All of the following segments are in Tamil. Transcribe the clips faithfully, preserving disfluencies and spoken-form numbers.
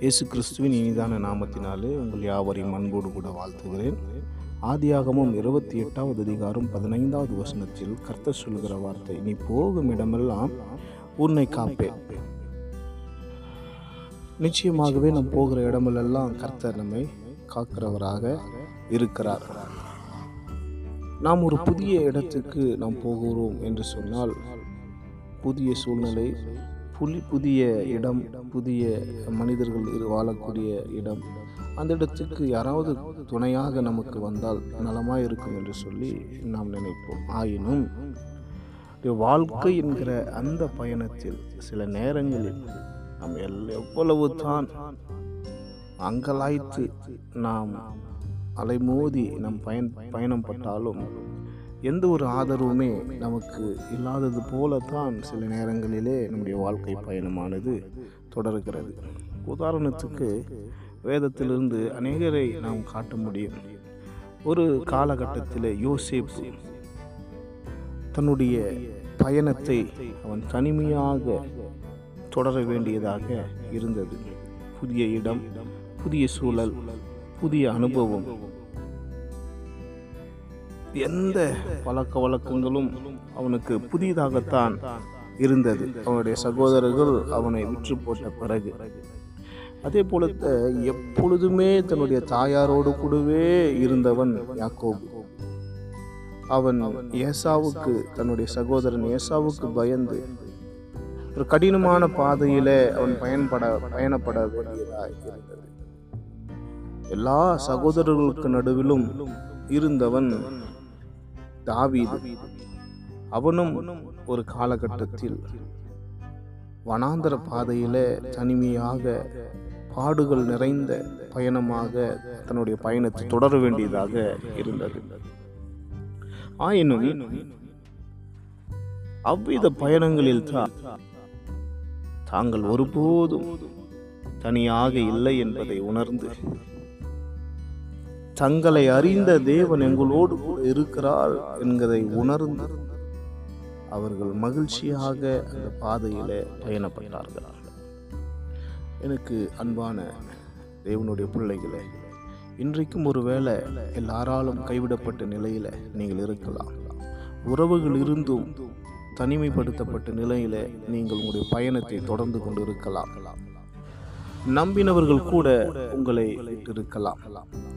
இயேசு கிறிஸ்துவின் இனிதான நாமத்தினாலே உங்கள் யாவரையும் அன்போடு கூட வாழ்த்துகிறேன். ஆதியாகமம் இருபத்தி எட்டாவது அதிகாரம் பதினைந்தாவது வசனத்தில் கர்த்தர் சொல்கிற வார்த்தை, நீ போகும் இடமெல்லாம் உன்னை காப்பேன். நிச்சயமாகவே நாம் போகிற இடமெல்லாம் கர்த்தர் நம்மை காக்கிறவராக இருக்கிறார். நாம் ஒரு புதிய இடத்துக்கு நாம் போகிறோம் என்று சொன்னால் புதிய சூழ்நிலை, புலி புதிய இடம், புதிய மனிதர்கள் வாழக்கூடிய இடம், அந்த இடத்துக்கு யாராவது துணையாக நமக்கு வந்தால் நலமாக இருக்கும் என்று சொல்லி நாம் நினைப்போம். ஆயினும் வாழ்க்கை என்கிற அந்த பயணத்தில் சில நேரங்களில் நாம் எவ்வளவு தான் அங்கலாய்த்து நாம் அலைமோதி நம் பயன் பயணம் பட்டாலும் எந்த ஒரு ஆதரவுமே நமக்கு இல்லாதது போலத்தான் சில நேரங்களிலே நம்முடைய வாழ்க்கை பயணமானது தொடர்கிறது. உதாரணத்துக்கு வேதத்திலிருந்து அநேகரை நாம் காட்ட முடியும். ஒரு காலகட்டத்தில் யோசேப்பு தன்னுடைய பயணத்தை அவன் தனிமையாக தொடர வேண்டியதாக இருந்தது. புதிய இடம், புதிய சூழல், புதிய அனுபவம், எந்த பழக்க வழக்கங்களும் அவனுக்கு புதிதாகத்தான் இருந்தது. அவனுடைய சகோதரர்கள் அவனை விற்று போட்ட பிறகு அதே போல எப்பொழுதுமே தன்னுடைய தாயாரோடு கூடவே இருந்தவன் யாக்கோபு. அவன் ஏசாவுக்கு, தன்னுடைய சகோதரன் ஏசாவுக்கு பயந்து ஒரு கடினமான பாதையிலே அவன் பயன்பட பயணப்பட வேண்டியதாக இருந்தது. எல்லா சகோதரர்களுக்கு நடுவிலும் இருந்தவன் தாவீது. அவனும் ஒரு காலகட்டத்தில் வனாந்தர பாதையில தனிமையாக பாடுகள் நிறைந்த பயணமாக தன்னுடைய பயணத்தை தொடர வேண்டியதாக இருந்தது. ஆயினும் அவ்வித பயணங்களில் தான் தாங்கள் ஒருபோதும் தனியாக இல்லை என்பதை உணர்ந்து தங்களை அறிந்த தேவன் எங்களோடு கூட இருக்கிறார் என்கிறதை உணர்ந்து அவர்கள் மகிழ்ச்சியாக அந்த பாதையிலே பயணப்பட்டார்கள். எனக்கு அன்பான தேவனுடைய பிள்ளைகளே, இன்றைக்கும் ஒருவேளை எல்லாராலும் கைவிடப்பட்ட நிலையில நீங்கள் இருக்கலாம். உறவுகள் இருந்தும் தனிமைப்படுத்தப்பட்ட நிலையில நீங்கள் உங்களுடைய பயணத்தை தொடர்ந்து கொண்டு இருக்கலாம். நம்பினவர்கள் கூட உங்களை விட்டிருக்கலாம்.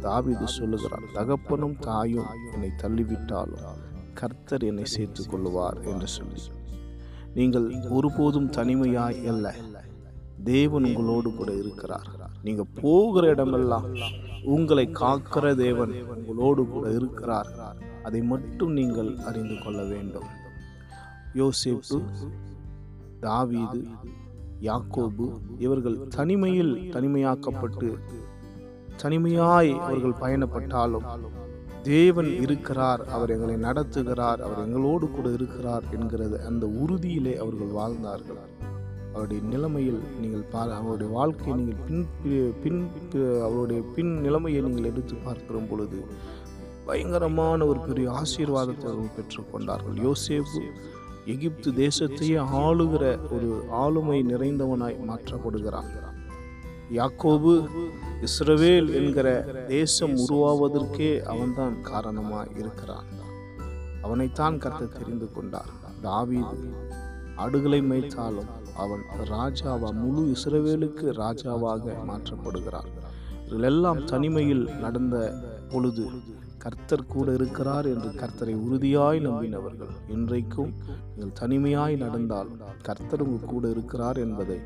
தாவீது சொல்லுகிறார், தகப்பனும் தாயும் என்னை தள்ளிவிட்டாலும் கர்த்தர் என்னை சேர்த்து கொள்ளுவார் என்று சொல்லி, நீங்கள் ஒருபோதும் தனிமையாய் அல்ல, தேவன் உங்களோடு கூட இருக்கிறார். நீங்க போகிற இடமெல்லாம் உங்களை காக்கிற தேவன் உங்களோடு கூட இருக்கிறார். அதை மட்டும் நீங்கள் அறிந்து கொள்ள வேண்டும். யோசேப்பு, தாவீது, யாக்கோபு இவர்கள் தனிமையில் தனிமையாக்கப்பட்டு தனிமையாய் அவர்கள் பயணப்பட்டாலும் தேவன் இருக்கிறார், அவர் எங்களை நடத்துகிறார், அவர் எங்களோடு கூட இருக்கிறார் என்கிறது அந்த உறுதியிலே அவர்கள் வாழ்ந்தார்கள். அவருடைய நிலைமையில் நீங்கள் பார் அவருடைய வாழ்க்கையை நீங்கள் பின் பின் அவருடைய பின் நிலைமையை நீங்கள் எடுத்து பார்க்கிற பொழுது பயங்கரமான ஒரு பெரிய ஆசீர்வாதத்தை அவர்கள் பெற்றுக்கொண்டார்கள். யோசேப்பு எகிப்து தேசத்தையே ஆளுகிற ஒரு ஆளுமை நிறைந்தவனாய் மாற்றப்படுகிறான். யாக்கோபு இஸ்ரவேல் என்கிற தேசம் உருவாவதற்கே அவன்தான் காரணமாக இருக்கிறான். அவனைத்தான் கர்த்தர் தெரிந்து கொண்டார். தாவீது ஆடுகளை மேய்த்தாலும் அவன் ராஜாவா, முழு இஸ்ரவேலுக்கு ராஜாவாக மாற்றப்படுகிறான். இதிலெல்லாம் தனிமையில் நடந்த பொழுது கர்த்தர் கூட இருக்கிறார் என்று கர்த்தரை உறுதியாய் நம்பினவர்கள். இன்றைக்கும் நீங்கள் தனிமையாய் நடந்தால் கர்த்தர் உங்கள் கூட இருக்கிறார் என்பதை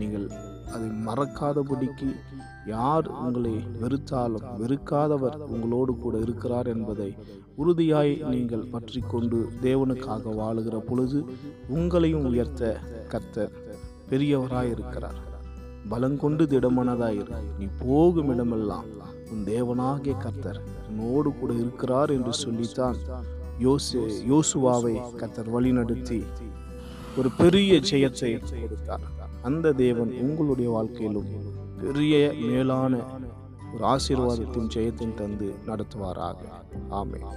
நீங்கள் அதை மறக்காதபடிக்கு, யார் உங்களை வெறுத்தாலும் வெறுக்காதவர் உங்களோடு கூட இருக்கிறார் என்பதை உறுதியாய் நீங்கள் பற்றி கொண்டு தேவனுக்காக வாழுகிற பொழுது உங்களையும் உயர்த்த கர்த்தர் பெரியவராய் இருக்கிறார். பலங்கொண்டு திடமானதாயிரு, நீ போகும் இடமெல்லாம் உன் தேவனாகிய கர்த்தர் உன்னோடு கூட இருக்கிறார் என்று சொல்லித்தான் யோசே யோசுவாவை கர்த்தர் வழிநடத்தி ஒரு பெரிய ஜெயத்தை கொடுத்தார். அந்த தேவன் உங்களுடைய வாழ்க்கையிலும் பெரிய மேலான ஒரு ஆசீர்வாதத்தின் ஜெயத்தின் தந்து நடத்துவாராக. ஆமென்.